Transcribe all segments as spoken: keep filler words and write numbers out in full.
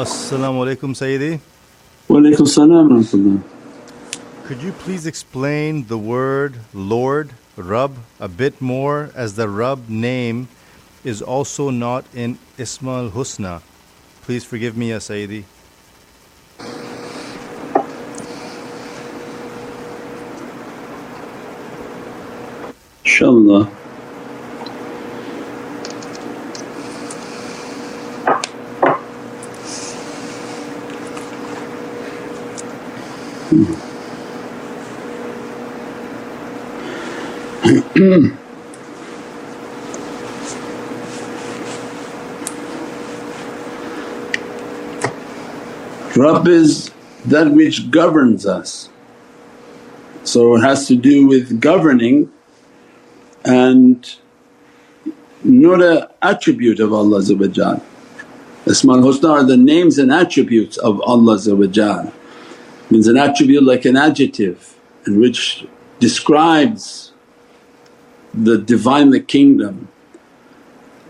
Assalamu alaikum, Sayyidi. Wa alaikum salam. Could you please explain the word Lord, Rabb, a bit more, as the Rabb name is also not in Asma ul Husna? Please forgive me, Ya Sayyidi. Inshallah. Rabb is that which governs us, so it has to do with governing, and not an attribute of Allah. Asma ul Husna are the names and attributes of Allah, means an attribute like an adjective, in which describes the Divine Kingdom.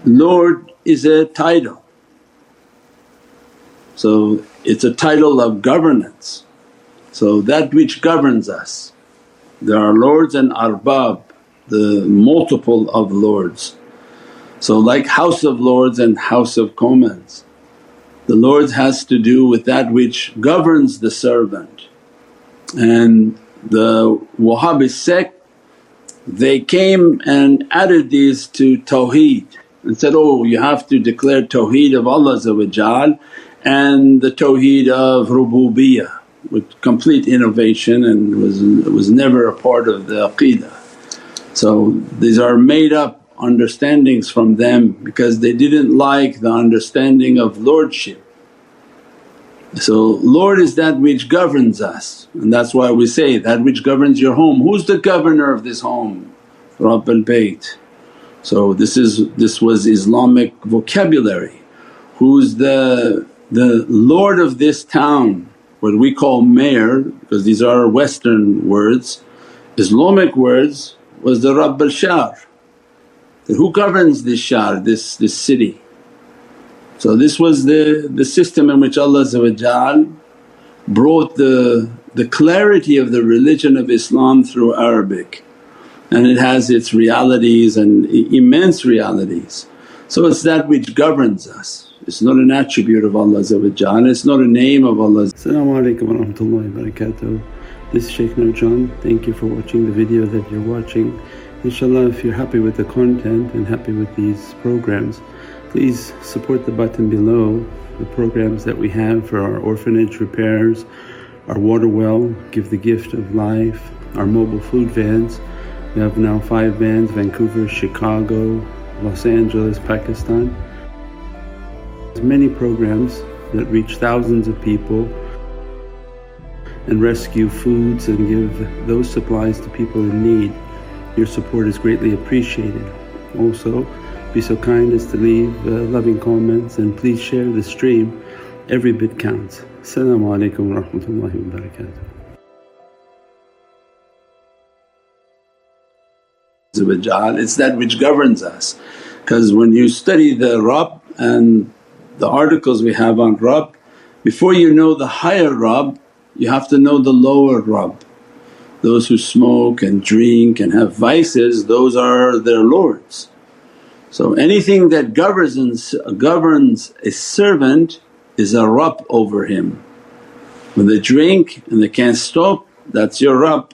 Lord is a title, so it's a title of governance, so that which governs us. There are lords and arbab, the multiple of lords. So like House of Lords and House of Commons, the lords has to do with that which governs the servant. And the Wahhabi sect, they came and added these to tawheed and said, oh, you have to declare tawheed of Allah and the tawheed of rububiyah, with complete innovation, and was was never a part of the aqidah. So these are made up understandings from them because they didn't like the understanding of lordship. So Lord is that which governs us, and that's why we say that which governs your home. Who's the governor of this home? Rabbul Bayt. So this is this was Islamic vocabulary. Who's the the lord of this town? What we call mayor, because these are Western words. Islamic words was the Rabbul Shahr. Who governs this shahr, this this city? So this was the, the system in which Allah brought the, the clarity of the religion of Islam through Arabic, and it has its realities and immense realities. So it's that which governs us, it's not an attribute of Allah, it's not a name of Allah. As-salamu alaykum wa rahmatullahi wa barakatuh. This is Shaykh Nurjan. Thank you for watching the video that you're watching. InshaAllah, if you're happy with the content and happy with these programs, please support the button below, the programs that we have for our orphanage repairs, our water well, Give the Gift of Life, our mobile food vans. We have now five vans: Vancouver, Chicago, Los Angeles, Pakistan. There's many programs that reach thousands of people and rescue foods and give those supplies to people in need. Your support is greatly appreciated. Also, be so kind as to leave uh, loving comments, and please share the stream. Every bit counts. As-salamu alaykum wa rahmatullahi wa barakatuh. It's that which governs us, because when you study the Rabb and the articles we have on Rabb, before you know the higher Rabb, you have to know the lower Rabb. Those who smoke and drink and have vices, those are their lords. So anything that governs governs a servant is a Rabb over him. When they drink and they can't stop, that's your Rabb,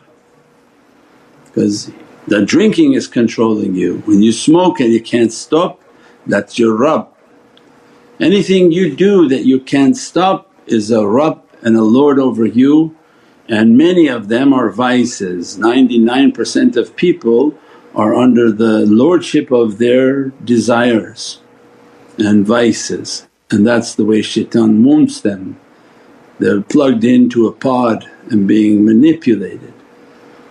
because the drinking is controlling you. When you smoke and you can't stop, that's your Rabb. Anything you do that you can't stop is a Rabb and a lord over you, and many of them are vices. ninety-nine percent of people are under the lordship of their desires and vices, and that's the way shaitan wombs them. They're plugged into a pod and being manipulated.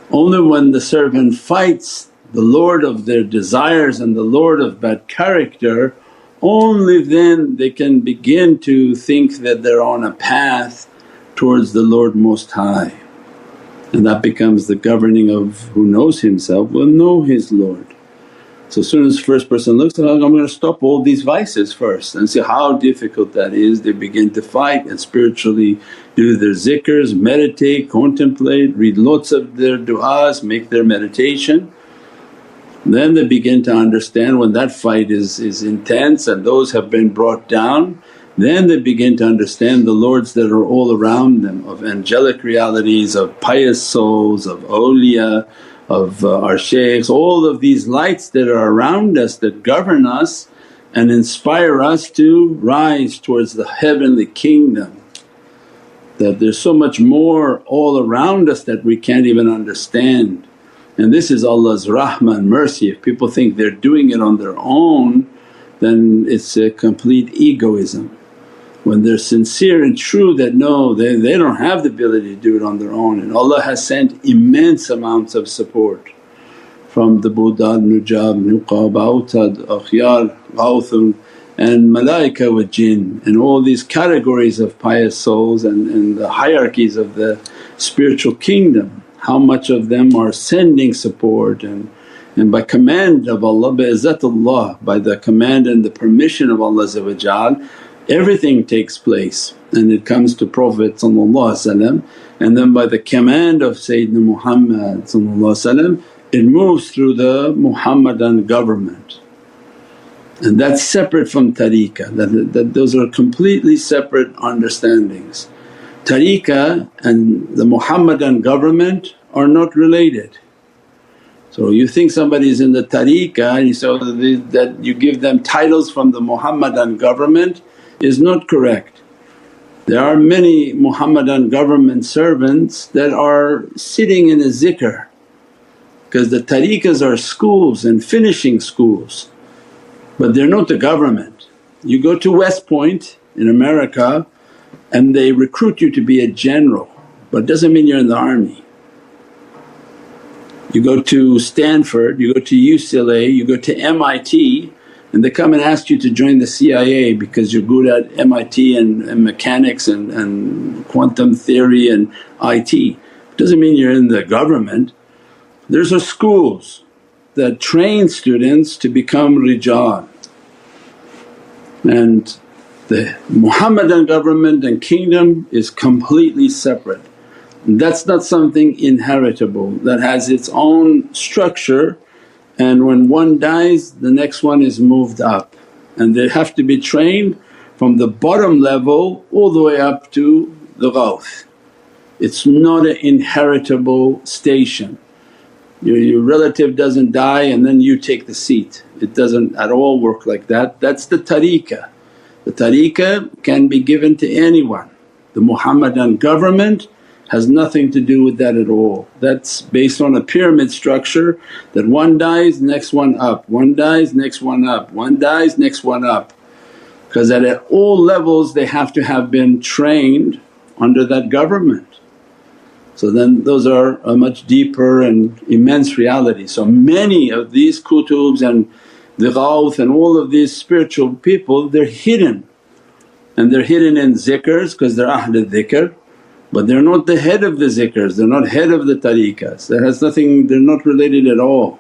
Only when the servant fights the lord of their desires and the lord of bad character, only then they can begin to think that they're on a path towards the Lord Most High. And that becomes the governing of who knows himself will know his Lord. So as soon as first person looks at it, I'm going to stop all these vices first, and see how difficult that is. They begin to fight and spiritually do their zikrs, meditate, contemplate, read lots of their du'as, make their meditation. Then they begin to understand when that fight is, is intense and those have been brought down, then they begin to understand the Lords that are all around them, of angelic realities, of pious souls, of awliya, of uh, our shaykhs, all of these lights that are around us that govern us and inspire us to rise towards the heavenly kingdom. That there's so much more all around us that we can't even understand, and this is Allah's rahmah and mercy. If people think they're doing it on their own, then it's a complete egoism. When they're sincere and true that no, they, they don't have the ability to do it on their own, and Allah has sent immense amounts of support from the Budala, Nujab, Nuqab, Awtad, Akhyal, Gawthun, and Malaika with jinn, and all these categories of pious souls and, and the hierarchies of the spiritual kingdom. How much of them are sending support and, and by command of Allah, bi izzatullah, by the command and the permission of Allah, everything takes place, and it comes to Prophet and then by the command of Sayyidina Muhammad it moves through the Muhammadan government, and that's separate from tariqah. That, that those are completely separate understandings. Tariqah and the Muhammadan government are not related. So you think somebody is in the tariqah and you say that you give them titles from the Muhammadan government, is not correct. There are many Muhammadan government servants that are sitting in a zikr, because the tariqahs are schools and finishing schools, but they're not the government. You go to West Point in America and they recruit you to be a general, but doesn't mean you're in the army. You go to Stanford, you go to U C L A, you go to M I T, and they come and ask you to join the C I A because you're good at M I T and, and mechanics and, and quantum theory and I T. Doesn't mean you're in the government. There's a schools that train students to become Rijal, and the Muhammadan government and kingdom is completely separate. That's not something inheritable, that has its own structure, and when one dies the next one is moved up, and they have to be trained from the bottom level all the way up to the ghauth. It's not an inheritable station. Your, your relative doesn't die and then you take the seat, it doesn't at all work like that. That's the tariqah. The tariqah can be given to anyone. The Muhammadan government has nothing to do with that at all. That's based on a pyramid structure that one dies, next one up, one dies, next one up, one dies, next one up. Because at, at all levels they have to have been trained under that government. So then those are a much deeper and immense reality. So many of these kutubs and the ghauth and all of these spiritual people, they're hidden, and they're hidden in zikrs because they're ahl al-dhikr. But they're not the head of the zikrs, they're not head of the tariqahs, that has nothing, they're not related at all.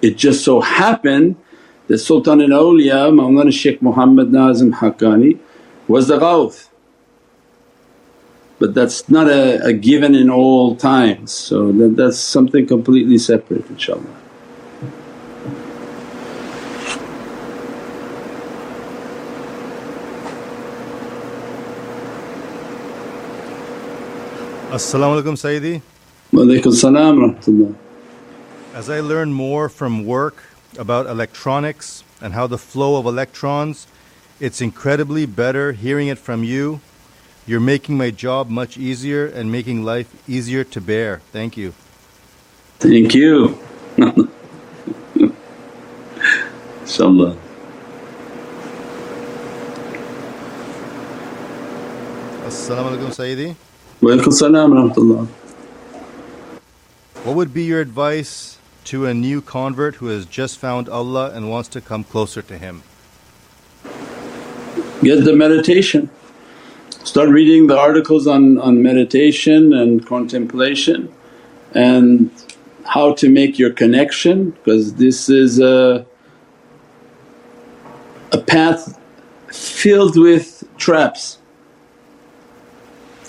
It just so happened that Sultanul Awliya Mawlana Shaykh Muhammad Nazim Haqqani was the ghauth, but that's not a, a given in all times, so that, that's something completely separate, inshaAllah. As-salamu alaykum Sayyidi. Wa alaykum salam wa rahmatullah. As I learn more from work about electronics and how the flow of electrons, it's incredibly better hearing it from you. You're making my job much easier and making life easier to bear. Thank you. Thank you. Inshallah. As-salamu alaykum Sayyidi. Walaikum salam wa rahmatullah. What would be your advice to a new convert who has just found Allah and wants to come closer to Him? Get the meditation. Start reading the articles on, on meditation and contemplation, and how to make your connection, because this is a, a path filled with traps.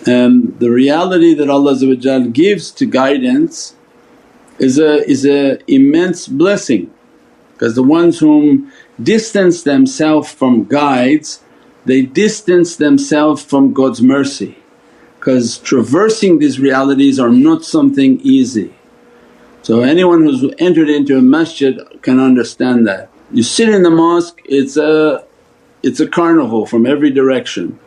And the reality that Allah gives to guidance is a is a immense blessing, because the ones whom distance themselves from guides, they distance themselves from God's mercy, because traversing these realities are not something easy. So anyone who's entered into a masjid can understand that. You sit in the mosque, it's a it's a carnival from every direction.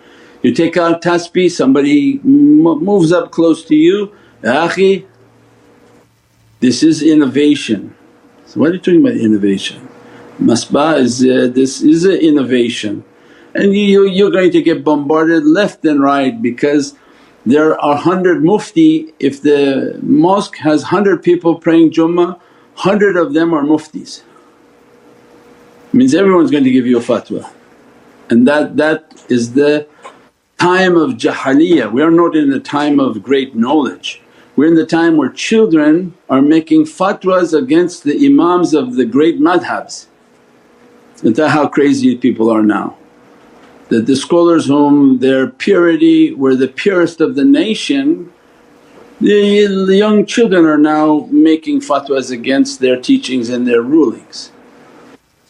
You take out tasbih, somebody moves up close to you, ya akhi, this is innovation. So what are you talking about innovation? Masbah is uh, this is an innovation, and you, you're going to get bombarded left and right, because there are hundred mufti. If the mosque has hundred people praying Jummah, hundred of them are muftis. Means everyone's going to give you a fatwa, and that that is the time of jahiliyyah. We are not in a time of great knowledge. We're in the time where children are making fatwas against the imams of the great madhabs. Isn't that how crazy people are now? That the scholars whom their purity were the purest of the nation, the, the young children are now making fatwas against their teachings and their rulings.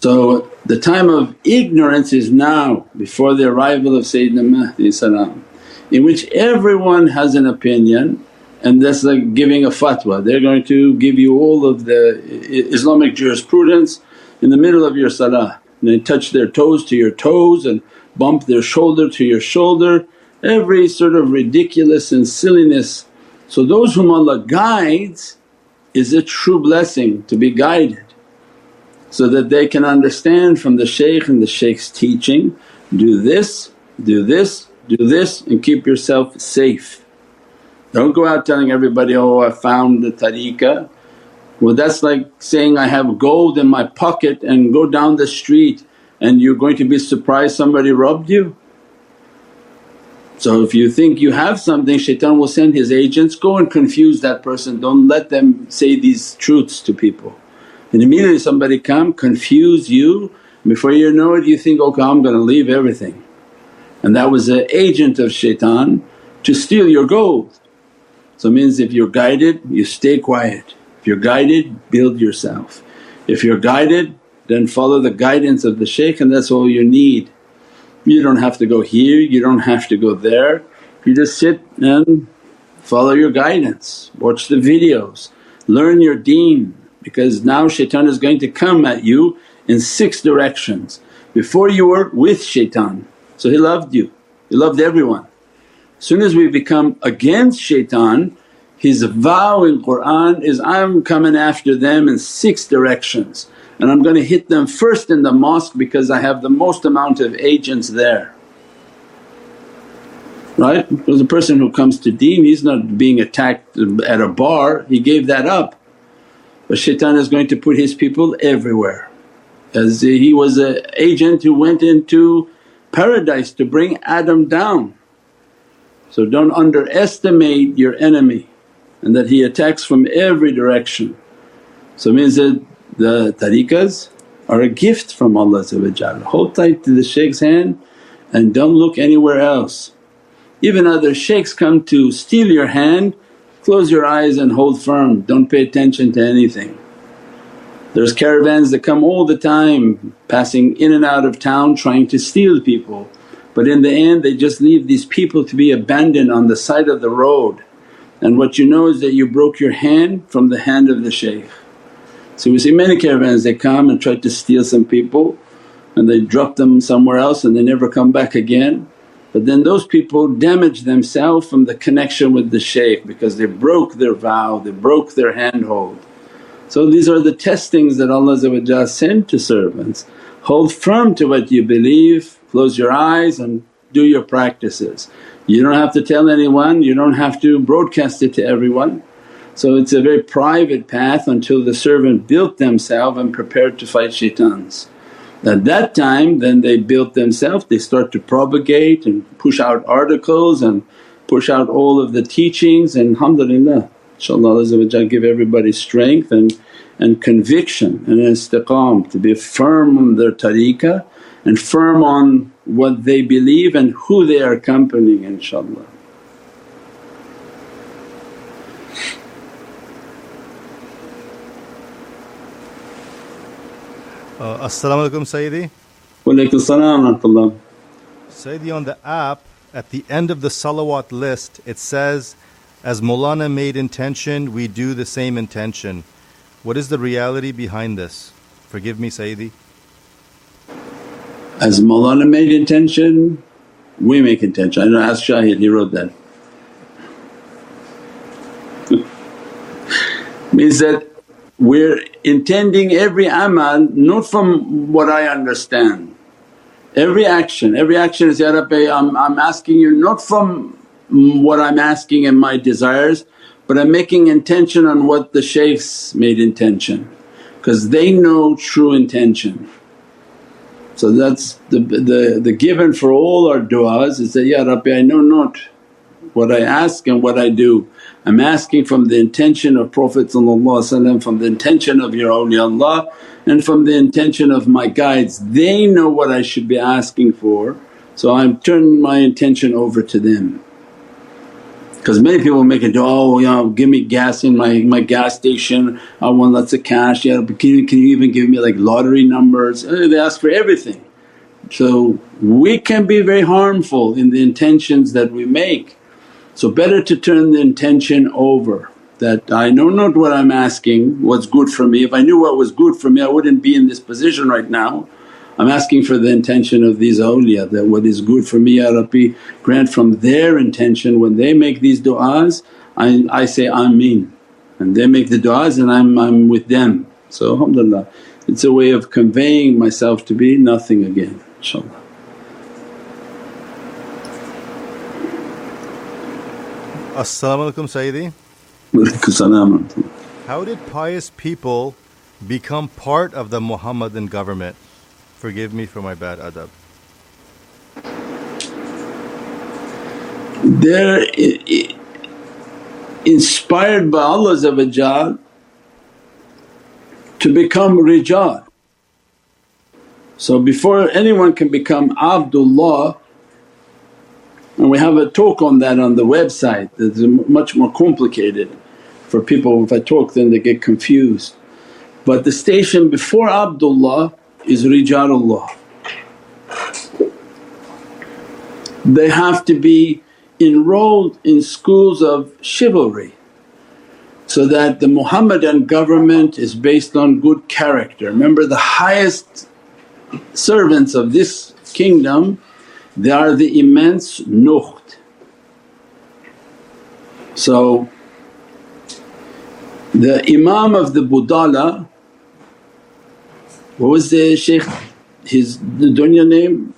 So the time of ignorance is now, before the arrival of Sayyidina Mahdi salam, in which everyone has an opinion, and that's like giving a fatwa. They're going to give you all of the Islamic jurisprudence in the middle of your salah, and they touch their toes to your toes and bump their shoulder to your shoulder, every sort of ridiculous and silliness. So those whom Allah guides is a true blessing to be guided, so that they can understand from the shaykh and the shaykh's teaching, do this, do this, do this, and keep yourself safe. Don't go out telling everybody, oh I found the tariqah. Well, that's like saying I have gold in my pocket and go down the street and you're going to be surprised somebody robbed you. So if you think you have something, shaitan will send his agents, go and confuse that person, don't let them say these truths to people. And immediately somebody come, confuse you, before you know it you think, okay I'm going to leave everything. And that was an agent of shaitan to steal your gold. So it means if you're guided, you stay quiet. If you're guided, build yourself. If you're guided, then follow the guidance of the shaykh, and that's all you need. You don't have to go here, you don't have to go there, you just sit and follow your guidance, watch the videos, learn your deen, because now shaitan is going to come at you in six directions. Before you were with shaitan, so he loved you, he loved everyone. As soon as we become against shaitan, his vow in Qur'an is, I'm coming after them in six directions and I'm going to hit them first in the mosque because I have the most amount of agents there. Right? Because the person who comes to deen, he's not being attacked at a bar, he gave that up. But shaitan is going to put his people everywhere, as he was an agent who went into paradise to bring Adam down. So don't underestimate your enemy, and that he attacks from every direction. So it means that the tariqahs are a gift from Allah. Hold tight to the shaykh's hand and don't look anywhere else. Even other shaykhs come to steal your hand, close your eyes and hold firm, don't pay attention to anything. There's caravans that come all the time, passing in and out of town trying to steal people. But in the end they just leave these people to be abandoned on the side of the road, and what you know is that you broke your hand from the hand of the shaykh. So we see many caravans, they come and try to steal some people and they drop them somewhere else and they never come back again. But then those people damage themselves from the connection with the shaykh, because they broke their vow, they broke their handhold. So these are the testings that Allah sent to servants. Hold firm to what you believe, close your eyes and do your practices. You don't have to tell anyone, you don't have to broadcast it to everyone. So it's a very private path until the servant built themselves and prepared to fight shaitans. At that time then they built themselves, they start to propagate and push out articles and push out all of the teachings, and alhamdulillah InshaAllah give everybody strength and, and conviction and istiqam to be firm on their tariqah and firm on what they believe and who they are accompanying, inshaAllah. Uh, As-salamu alaykum Sayyidi. Wa alaykum as-salam wa rahmatullah. Sayyidi, on the app at the end of the salawat list it says, as Mawlana made intention we do the same intention. What is the reality behind this? Forgive me Sayyidi. As Mawlana made intention, we make intention. I know, ask Shahid, he wrote that. Means that we're intending every amal not from what I understand. Every action, every action is, Ya Rabbi, I'm, I'm asking you not from what I'm asking and my desires, but I'm making intention on what the shaykhs made intention, because they know true intention. So that's the, the, the given for all our du'as is that, Ya Rabbi, I know not what I ask and what I do. I'm asking from the intention of Prophet, from the intention of your awliyaullah and from the intention of my guides. They know what I should be asking for, so I'm turning my intention over to them. Because many people make a du'a, oh ya Rabbi, give me gas in my, my gas station, I want lots of cash, Ya Rabbi, can you, can you even give me like lottery numbers? They ask for everything. So we can be very harmful in the intentions that we make. So better to turn the intention over, that I know not what I'm asking, what's good for me. If I knew what was good for me I wouldn't be in this position right now. I'm asking for the intention of these awliya, that what is good for me, Ya Rabbi, grant from their intention. When they make these du'as I, I say Ameen, and they make the du'as and I'm, I'm with them. So alhamdulillah, it's a way of conveying myself to be nothing again, inshaAllah. As-salamu alaykum Sayyidi. Wa alaykum as-salam. How did pious people become part of the Muhammadan government? Forgive me for my bad adab. They're inspired by Allah to become Rijal. So before anyone can become Abdullah, and we have a talk on that on the website, that's much more complicated for people. If I talk then they get confused. But the station before Abdullah is Rijalullah. They have to be enrolled in schools of chivalry, so that the Muhammadan government is based on good character. Remember, the highest servants of this kingdom, they are the immense Nuqab. So the Imam of the Budala, what was the shaykh, his the dunya name?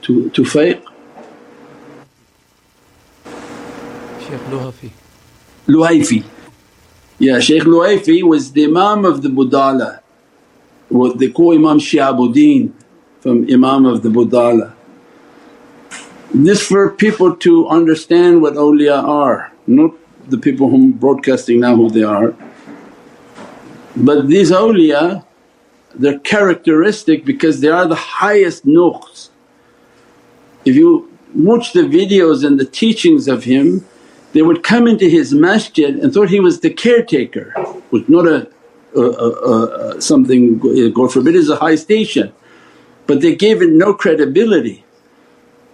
Tu, Tufayq? Shaykh Luhaifi. Luhaifi. Yeah, Shaykh Luhaifi was the Imam of the Budala, what they call Imam Shihabuddin, from Imam of the Budala. This for people to understand what awliya are, not the people whom broadcasting now who they are. But these awliya, they're characteristic because they are the highest nuqs. If you watch the videos and the teachings of him, they would come into his masjid and thought he was the caretaker, was not a, a, a, a something, God forbid, is a high station, but they gave it no credibility.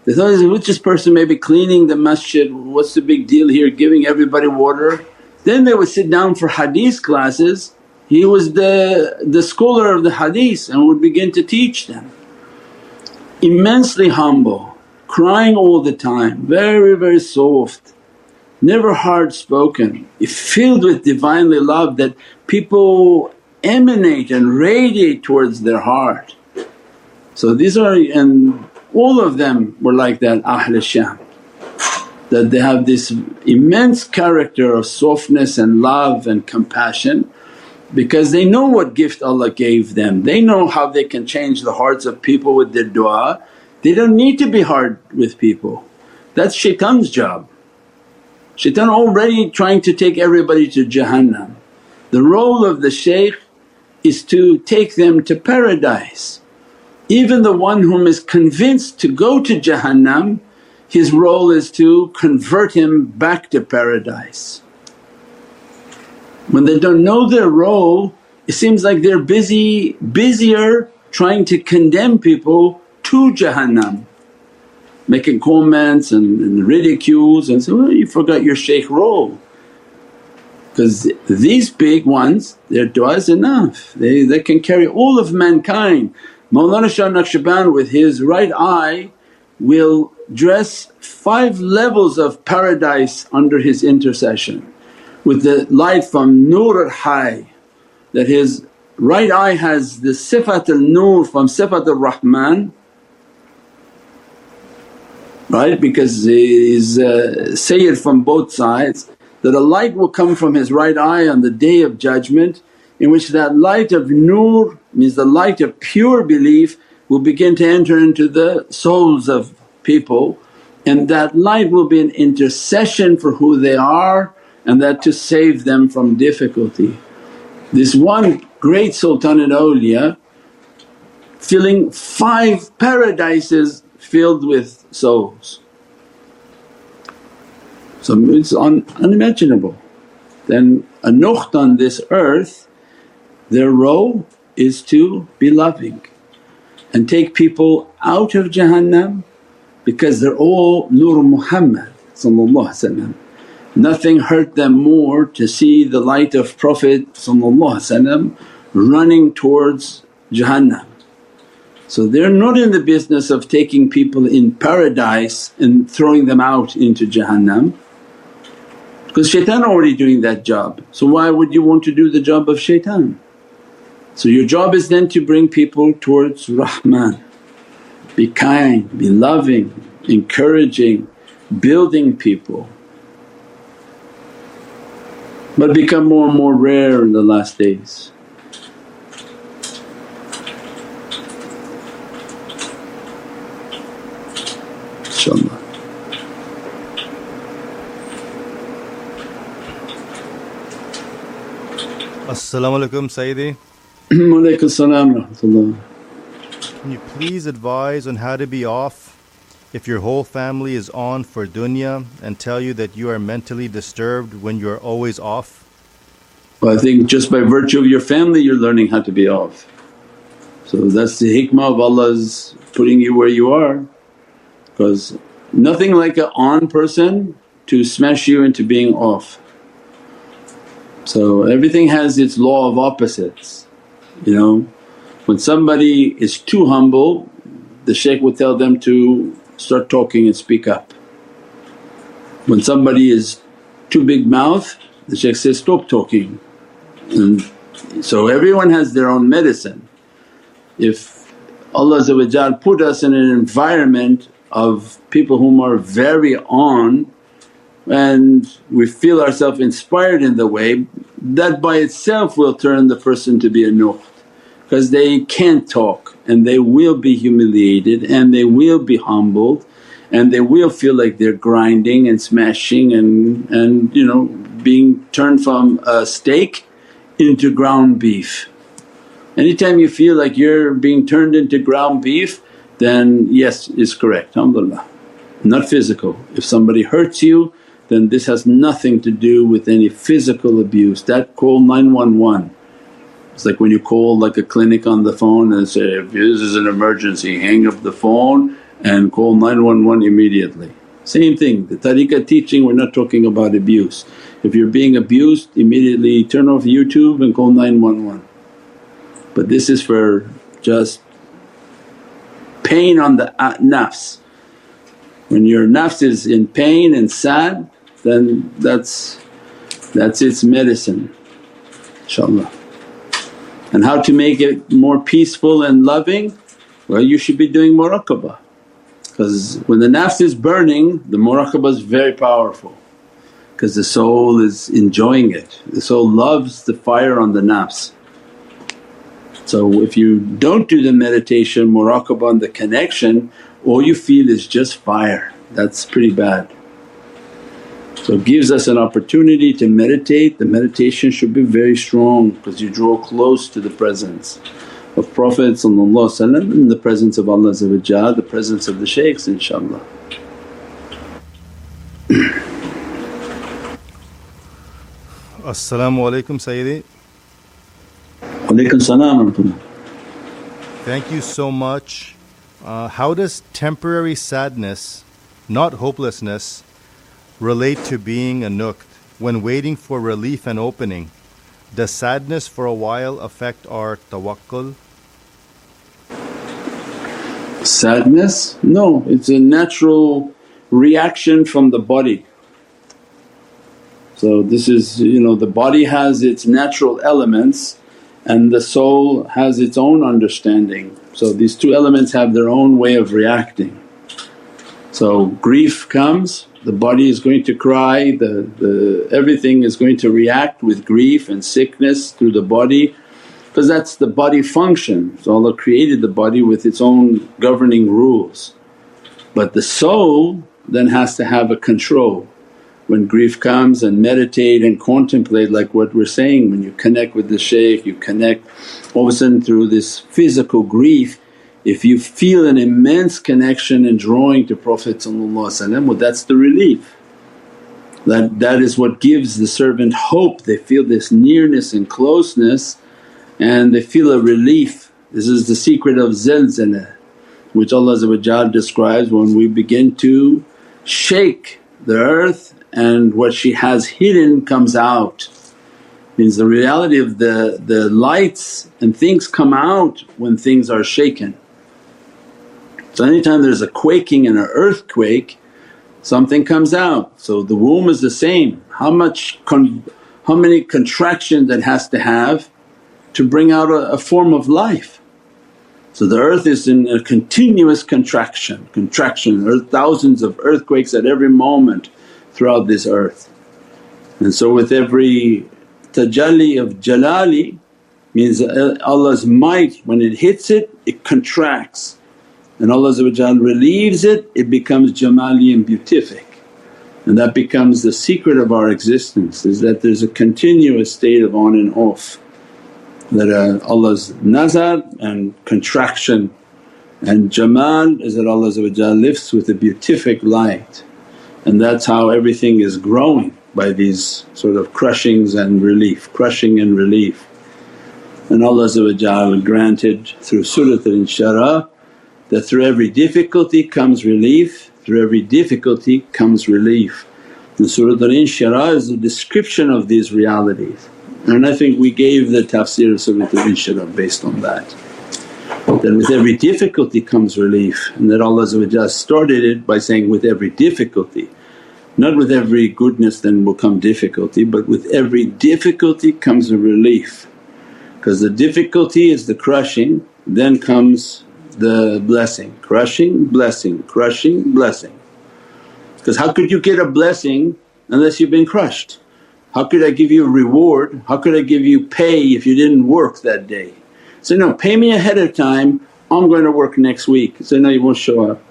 They thought, who's this person maybe cleaning the masjid, what's the big deal here, giving everybody water? Then they would sit down for hadith classes, he was the, the scholar of the hadith and would begin to teach them. Immensely humble, crying all the time, very very soft, never hard spoken, filled with Divinely love that people emanate and radiate towards their heart. So these are… and all of them were like that, Ahl al-Sham, that they have this immense character of softness and love and compassion, because they know what gift Allah gave them. They know how they can change the hearts of people with their du'a. They don't need to be hard with people, that's shaitan's job. Shaitan already trying to take everybody to Jahannam. The role of the shaykh is to take them to paradise. Even the one whom is convinced to go to Jahannam, his role is to convert him back to paradise. When they don't know their role, it seems like they're busy, busier trying to condemn people to Jahannam, making comments and, and ridicules and say, well, you forgot your shaykh role. Because these big ones, their du'a is enough, they, they can carry all of mankind. Mawlana Shah Naqshband with his right eye will dress five levels of paradise under his intercession with the light from Nur al-Hayy, that his right eye has the Sifat al-Nur from Sifat al-Rahman, right? Because he's uh, sayyid from both sides, that a light will come from his right eye on the Day of Judgment, in which that light of Nur, means the light of pure belief, will begin to enter into the souls of people, and that light will be an intercession for who they are, and that to save them from difficulty. This one great Sultanul Awliya filling five paradises filled with souls. So it's un- unimaginable. Then a nuqt on this earth, their role is to be loving and take people out of Jahannam, because they're all Nur Muhammad. Nothing hurt them more to see the light of Prophet running towards Jahannam. So they're not in the business of taking people in paradise and throwing them out into Jahannam, because shaitan already doing that job. So why would you want to do the job of shaitan? So your job is then to bring people towards Rahman. Be kind, be loving, encouraging, building people, but become more and more rare in the last days. InshaAllah. As-salamu alaykum Sayyidi. Wa alaykum as-salam wa rahmatullah. Can you please advise on how to be off if your whole family is on for dunya and tell you that you are mentally disturbed when you are always off? Well, I think just by virtue of your family you're learning how to be off. So that's the hikmah of Allah's putting you where you are, because nothing like an on person to smash you into being off. So everything has its law of opposites, you know. When somebody is too humble, the shaykh will tell them to start talking and speak up. When somebody is too big mouth, the shaykh says, stop talking. And so everyone has their own medicine. If Allah put us in an environment of people whom are very on and we feel ourselves inspired in the way, that by itself will turn the person to be a nuqt. Because they can't talk and they will be humiliated and they will be humbled and they will feel like they're grinding and smashing and, and you know, being turned from a steak into ground beef. Anytime you feel like you're being turned into ground beef, then yes, is correct, alhamdulillah, not physical. If somebody hurts you, then this has nothing to do with any physical abuse. That call nine one one. It's like when you call like a clinic on the phone and say, if this is an emergency, hang up the phone and call nine one one immediately. Same thing, the tariqah teaching, we're not talking about abuse. If you're being abused, immediately turn off YouTube and call nine one one. But this is for just pain on the nafs. When your nafs is in pain and sad, then that's that's its medicine, inshaAllah. And how to make it more peaceful and loving? Well, you should be doing muraqabah, because when the nafs is burning, the muraqabah is very powerful, because the soul is enjoying it. The soul loves the fire on the nafs. So if you don't do the meditation, muraqabah and the connection, all you feel is just fire. That's pretty bad. So it gives us an opportunity to meditate. The meditation should be very strong because you draw close to the presence of Prophet ﷺ and the presence of Allah, the presence of the shaykhs inshaAllah. As-salamu alaykum Sayyidi. Alaykum salam. Thank you so much. Uh, how does temporary sadness, not hopelessness, relate to being a nuqab when waiting for relief and opening? Does sadness for a while affect our tawakkul? Sadness? No, it's a natural reaction from the body. So this is, you know, the body has its natural elements and the soul has its own understanding. So these two elements have their own way of reacting. So grief comes, the body is going to cry, the, the everything is going to react with grief and sickness through the body because that's the body function. So Allah created the body with its own governing rules. But the soul then has to have a control. When grief comes and meditate and contemplate like what we're saying, when you connect with the shaykh, you connect all of a sudden through this physical grief. If you feel an immense connection and drawing to Prophet ﷺ, well that's the relief. That That is what gives the servant hope. They feel this nearness and closeness and they feel a relief. This is the secret of zilzala, which Allah describes when we begin to shake the earth and what she has hidden comes out. Means the reality of the, the lights and things come out when things are shaken. So anytime there's a quaking and an earthquake, something comes out. So the womb is the same, how much con- how many contractions it has to have to bring out a, a form of life. So the earth is in a continuous contraction, contraction, earth, thousands of earthquakes at every moment throughout this earth. And so with every tajalli of Jalali, means Allah's might, when it hits it, it contracts. And Allah relieves it, it becomes jamali and beatific. And that becomes the secret of our existence, is that there's a continuous state of on and off, that uh, Allah's nazar and contraction and jamal is that Allah lifts with a beatific light. And that's how everything is growing, by these sort of crushings and relief, crushing and relief. And Allah granted through Surat al-Insharah that through every difficulty comes relief, through every difficulty comes relief. And Surat al-Insharah is a description of these realities, and I think we gave the tafsir of Surat al-Insharah based on that, that with every difficulty comes relief, and that Allah started it by saying, with every difficulty. Not with every goodness then will come difficulty, but with every difficulty comes a relief, because the difficulty is the crushing, then comes the blessing, crushing, blessing, crushing, blessing. Because how could you get a blessing unless you've been crushed? How could I give you a reward? How could I give you pay if you didn't work that day? So, no, pay me ahead of time, I'm going to work next week. So, no, you won't show up.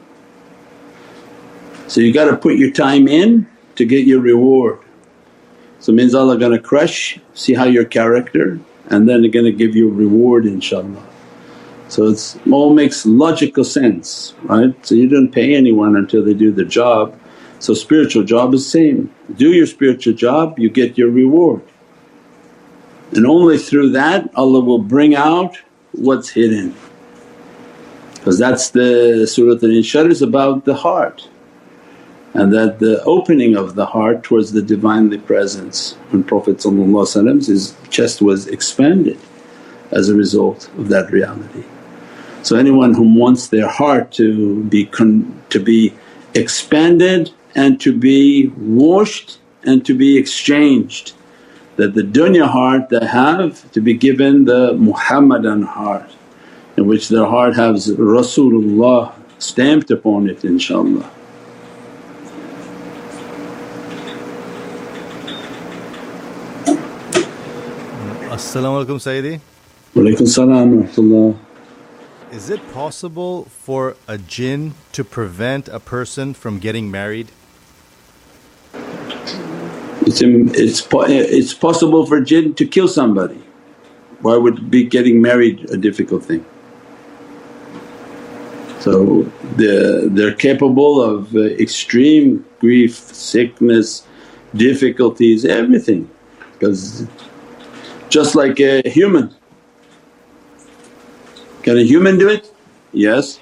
So you got to put your time in to get your reward. So means Allah gonna crush, see how your character, and then gonna give you a reward inshaAllah. So it's all makes logical sense, right? So you don't pay anyone until they do the job. So spiritual job is same. Do your spiritual job, you get your reward. And only through that Allah will bring out what's hidden, because that's the Surat al-Insharah is about the heart. And that the opening of the heart towards the Divinely Presence, when Prophet his chest was expanded as a result of that reality. So anyone who wants their heart to be con- to be expanded and to be washed and to be exchanged, that the dunya heart they have to be given the Muhammadan heart, in which their heart has Rasulullah stamped upon it inshaAllah. As-salamu alaykum Sayyidi. Walaykum salam wa rahmatullah. Is it possible for a jinn to prevent a person from getting married? It's, it's, it's possible for jinn to kill somebody, why would be getting married a difficult thing? So the, they're capable of extreme grief, sickness, difficulties, everything, because just like a human. Can a human do it? Yes.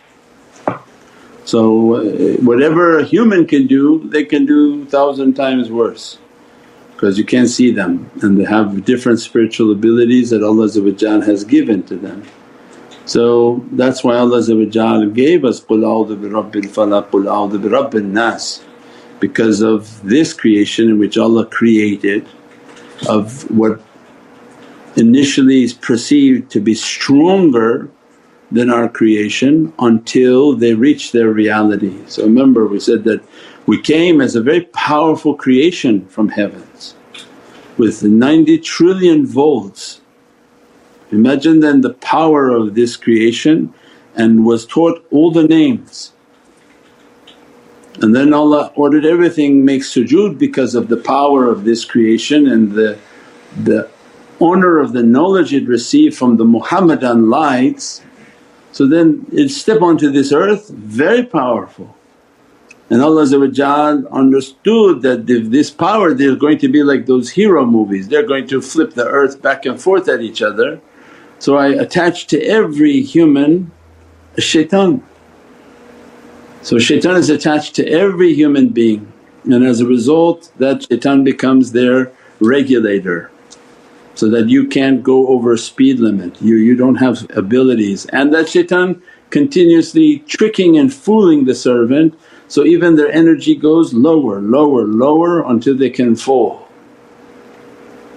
So uh, whatever a human can do, they can do thousand times worse, because you can't see them, and they have different spiritual abilities that Allah has given to them. So that's why Allah gave us, Qul a'udhu bi Rabbil Falaq, Qul a'udhu bi Rabbin Nas, because of this creation in which Allah created, of what initially is perceived to be stronger than our creation until they reach their reality. So remember, we said that we came as a very powerful creation from heavens with ninety trillion volts. Imagine then the power of this creation, and was taught all the names, and then Allah ordered everything make sujood because of the power of this creation and the the honor of the knowledge it received from the Muhammadan lights. So then it stepped onto this earth very powerful, and Allah understood that if this power, they're going to be like those hero movies, they're going to flip the earth back and forth at each other. So I attached to every human a shaitan. So shaitan is attached to every human being, and as a result that shaitan becomes their regulator, so that you can't go over a speed limit, you, you don't have abilities. And that shaitan continuously tricking and fooling the servant, so even their energy goes lower, lower, lower until they can fall.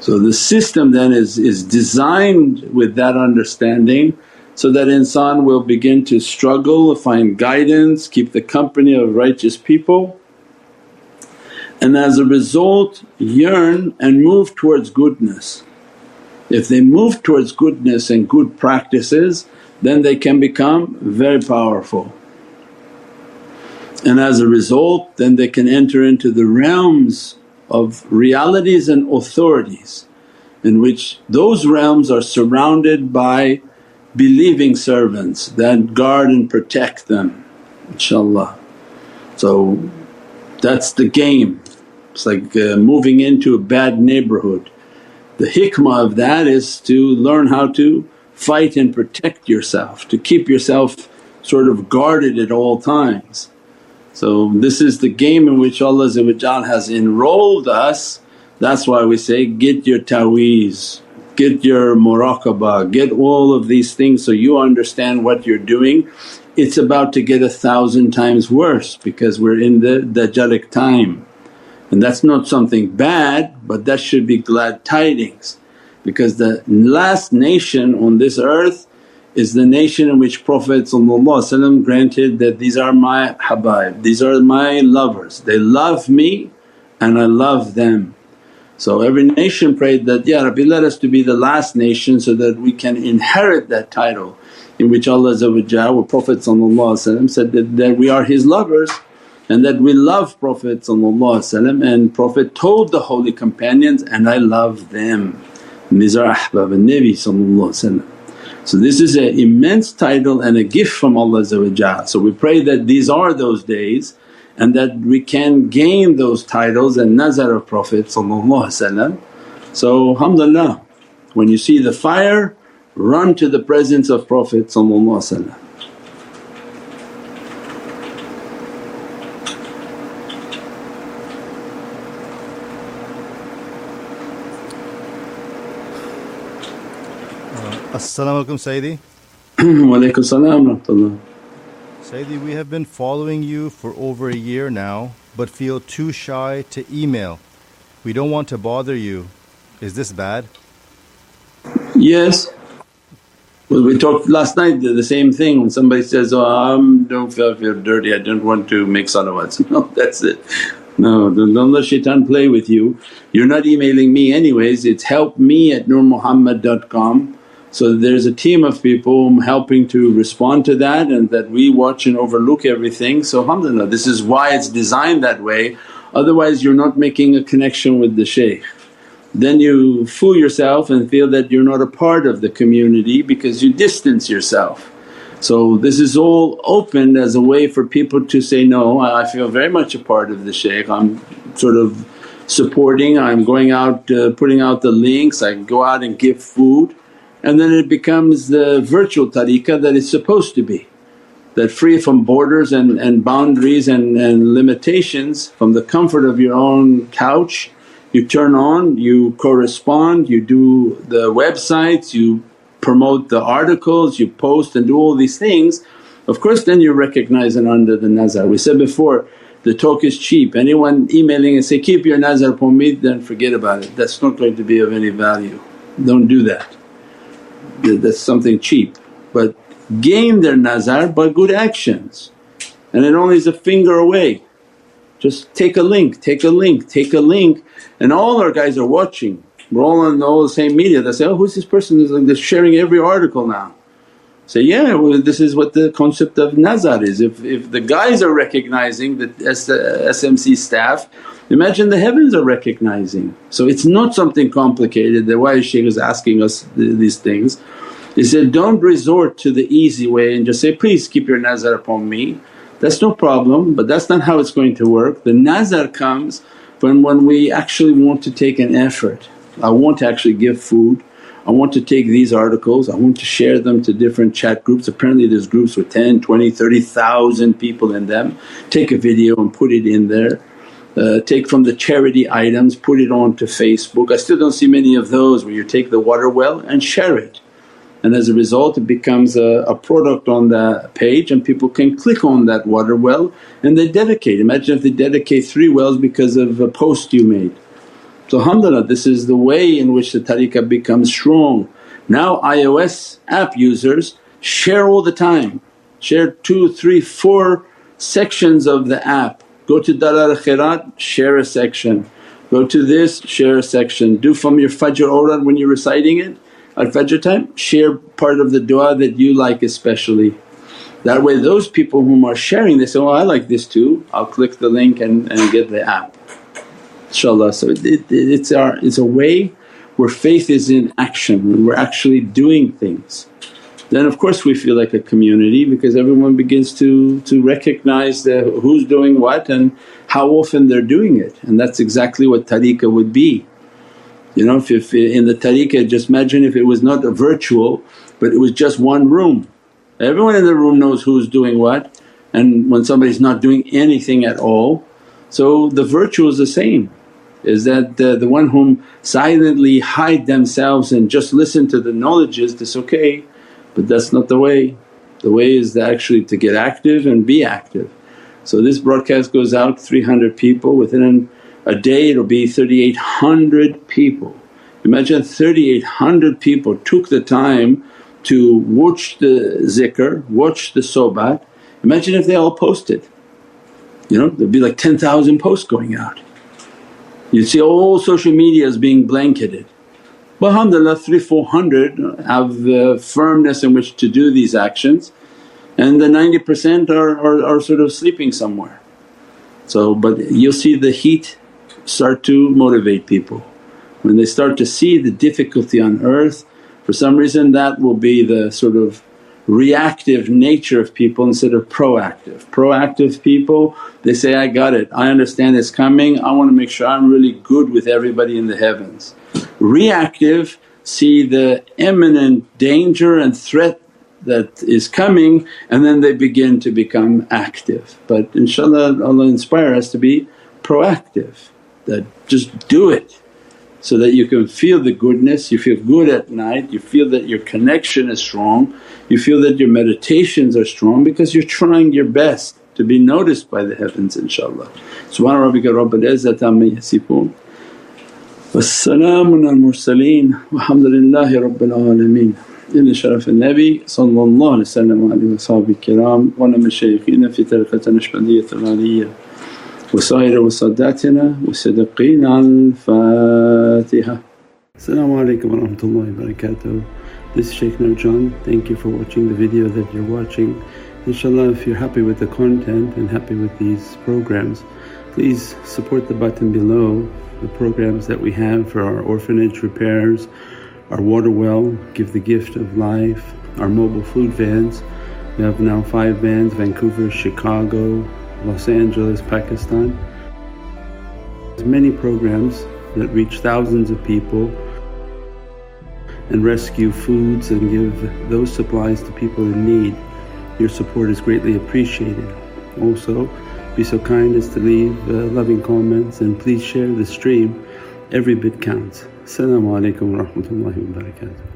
So the system then is, is designed with that understanding, so that insan will begin to struggle, find guidance, keep the company of righteous people, and as a result yearn and move towards goodness. If they move towards goodness and good practices, then they can become very powerful, and as a result then they can enter into the realms of realities and authorities, in which those realms are surrounded by believing servants that guard and protect them, inshaAllah. So that's the game. It's like uh, moving into a bad neighborhood. The hikmah of that is to learn how to fight and protect yourself, to keep yourself sort of guarded at all times. So this is the game in which Allah has enrolled us. That's why we say, get your taweez, get your muraqabah, get all of these things so you understand what you're doing. It's about to get a thousand times worse because we're in the Dajjalic time. And that's not something bad, but that should be glad tidings, because the last nation on this earth is the nation in which Prophet granted that, these are my habaib, these are my lovers, they love me and I love them. So every nation prayed that, Ya Rabbi, let us to be the last nation so that we can inherit that title, in which Allah or Prophet said that, that we are His lovers, and that we love Prophet, and Prophet told the holy companions, and I love them, and these are ahbab an-Nabi. So this is an immense title and a gift from Allah. So we pray that these are those days, and that we can gain those titles and nazar of Prophet. So alhamdulillah, when you see the fire, run to the presence of Prophet. As-salamu alaykum Sayyidi. Wa alaykum salam wa rahmatullah. Sayyidi, we have been following you for over a year now, but feel too shy to email. We don't want to bother you. Is this bad? Yes. Well, we talked last night the, the same thing, when somebody says, oh I don't feel, feel dirty, I don't want to make salawats. No, that's it. No, don't, don't let shaitan play with you. You're not emailing me anyways, it's help me at nur muhammad dot com. So there's a team of people helping to respond to that, and that we watch and overlook everything. So alhamdulillah, this is why it's designed that way. Otherwise you're not making a connection with the shaykh. Then you fool yourself and feel that you're not a part of the community because you distance yourself. So this is all opened as a way for people to say, no, I feel very much a part of the shaykh, I'm sort of supporting, I'm going out uh, putting out the links, I go out and give food. And then it becomes the virtual tariqah that it's supposed to be, that free from borders and, and boundaries and, and limitations, from the comfort of your own couch you turn on, you correspond, you do the websites, you promote the articles, you post and do all these things. Of course then you recognize it under the nazar. We said before, the talk is cheap, anyone emailing and say, keep your nazar upon me, then forget about it, that's not going to be of any value, don't do that. That's something cheap, but gain their nazar by good actions, and it only is a finger away. Just take a link, take a link, take a link, and all our guys are watching. We're all on all the same media, they say, oh who's this person who's like this sharing every article now? Say, yeah, well, this is what the concept of nazar is. If if the guys are recognizing, the S M C staff, imagine the heavens are recognizing. So it's not something complicated, that why Shaykh is asking us th these things. He said, don't resort to the easy way and just say, please keep your nazar upon me. That's no problem, but that's not how it's going to work. The nazar comes when, when we actually want to take an effort. I want to actually give food, I want to take these articles, I want to share them to different chat groups. Apparently there's groups with ten, twenty, thirty thousand people in them. Take a video and put it in there. Uh, take from the charity items, put it onto Facebook. I still don't see many of those where you take the water well and share it. And as a result it becomes a, a product on the page and people can click on that water well and they dedicate. Imagine if they dedicate three wells because of a post you made. So alhamdulillah, this is the way in which the tariqah becomes strong. Now iOS app users share all the time, share two, three, four sections of the app. Go to Darar al-Khirat, share a section, go to this, share a section, do from your Fajr awrad when you're reciting it at Fajr time, share part of the du'a that you like especially. That way those people whom are sharing, they say, oh I like this too, I'll click the link and, and get the app. InshaAllah, so it, it, it's, our, it's a way where faith is in action, when we're actually doing things. Then of course we feel like a community because everyone begins to, to recognize the, who's doing what and how often they're doing it, and that's exactly what tariqah would be. You know, if, if in the tariqah, just imagine if it was not a virtual but it was just one room. Everyone in the room knows who's doing what, and when somebody's not doing anything at all, so the virtue is the same. Is that the, the one whom silently hide themselves and just listen to the knowledges, that's okay, but that's not the way. The way is actually to get active and be active. So this broadcast goes out three hundred people, within a day it'll be thirty-eight hundred people. Imagine thirty-eight hundred people took the time to watch the zikr, watch the sohbat. Imagine if they all posted, you know, there'd be like ten thousand posts going out. You'd see all social media is being blanketed. But alhamdulillah three, four hundred have the firmness in which to do these actions, and the ninety percent are, are, are sort of sleeping somewhere. So but you'll see the heat start to motivate people. When they start to see the difficulty on earth, for some reason that will be the sort of reactive nature of people instead of proactive. Proactive people, they say, I got it, I understand it's coming, I want to make sure I'm really good with everybody in the heavens. Reactive see the imminent danger and threat that is coming, and then they begin to become active. But inshaAllah, Allah inspire us to be proactive, that just do it so that you can feel the goodness, you feel good at night, you feel that your connection is strong, you feel that your meditations are strong because you're trying your best to be noticed by the heavens inshaAllah. Subhana rabbika rabbil izzati amma yasifoon. والسلام على المرسلين والحمد لله رب العالمين إلى شرف النبي صلى الله عليه وسلم وعلى أصحابه الكرام ولمشايخنا في طريقتنا الشبندية العلية وسائر وساداتنا والصديقين الفاتحة. السلام عليكم ورحمة الله وبركاته. This is Shaykh Nurjan. Thank you for watching the video that you're watching. Inshallah, if you're happy with the content and happy with these programs, Please support the button below, the programs that we have for our orphanage repairs, our water well, Give the Gift of Life, our mobile food vans. We have now five vans, Vancouver, Chicago, Los Angeles, Pakistan. There's many programs that reach thousands of people and rescue foods and give those supplies to people in need. Your support is greatly appreciated. Also, be so kind as to leave uh, loving comments and please share the stream. Every bit counts. Assalamu alaikum wa rahmatullahi wa barakatuh.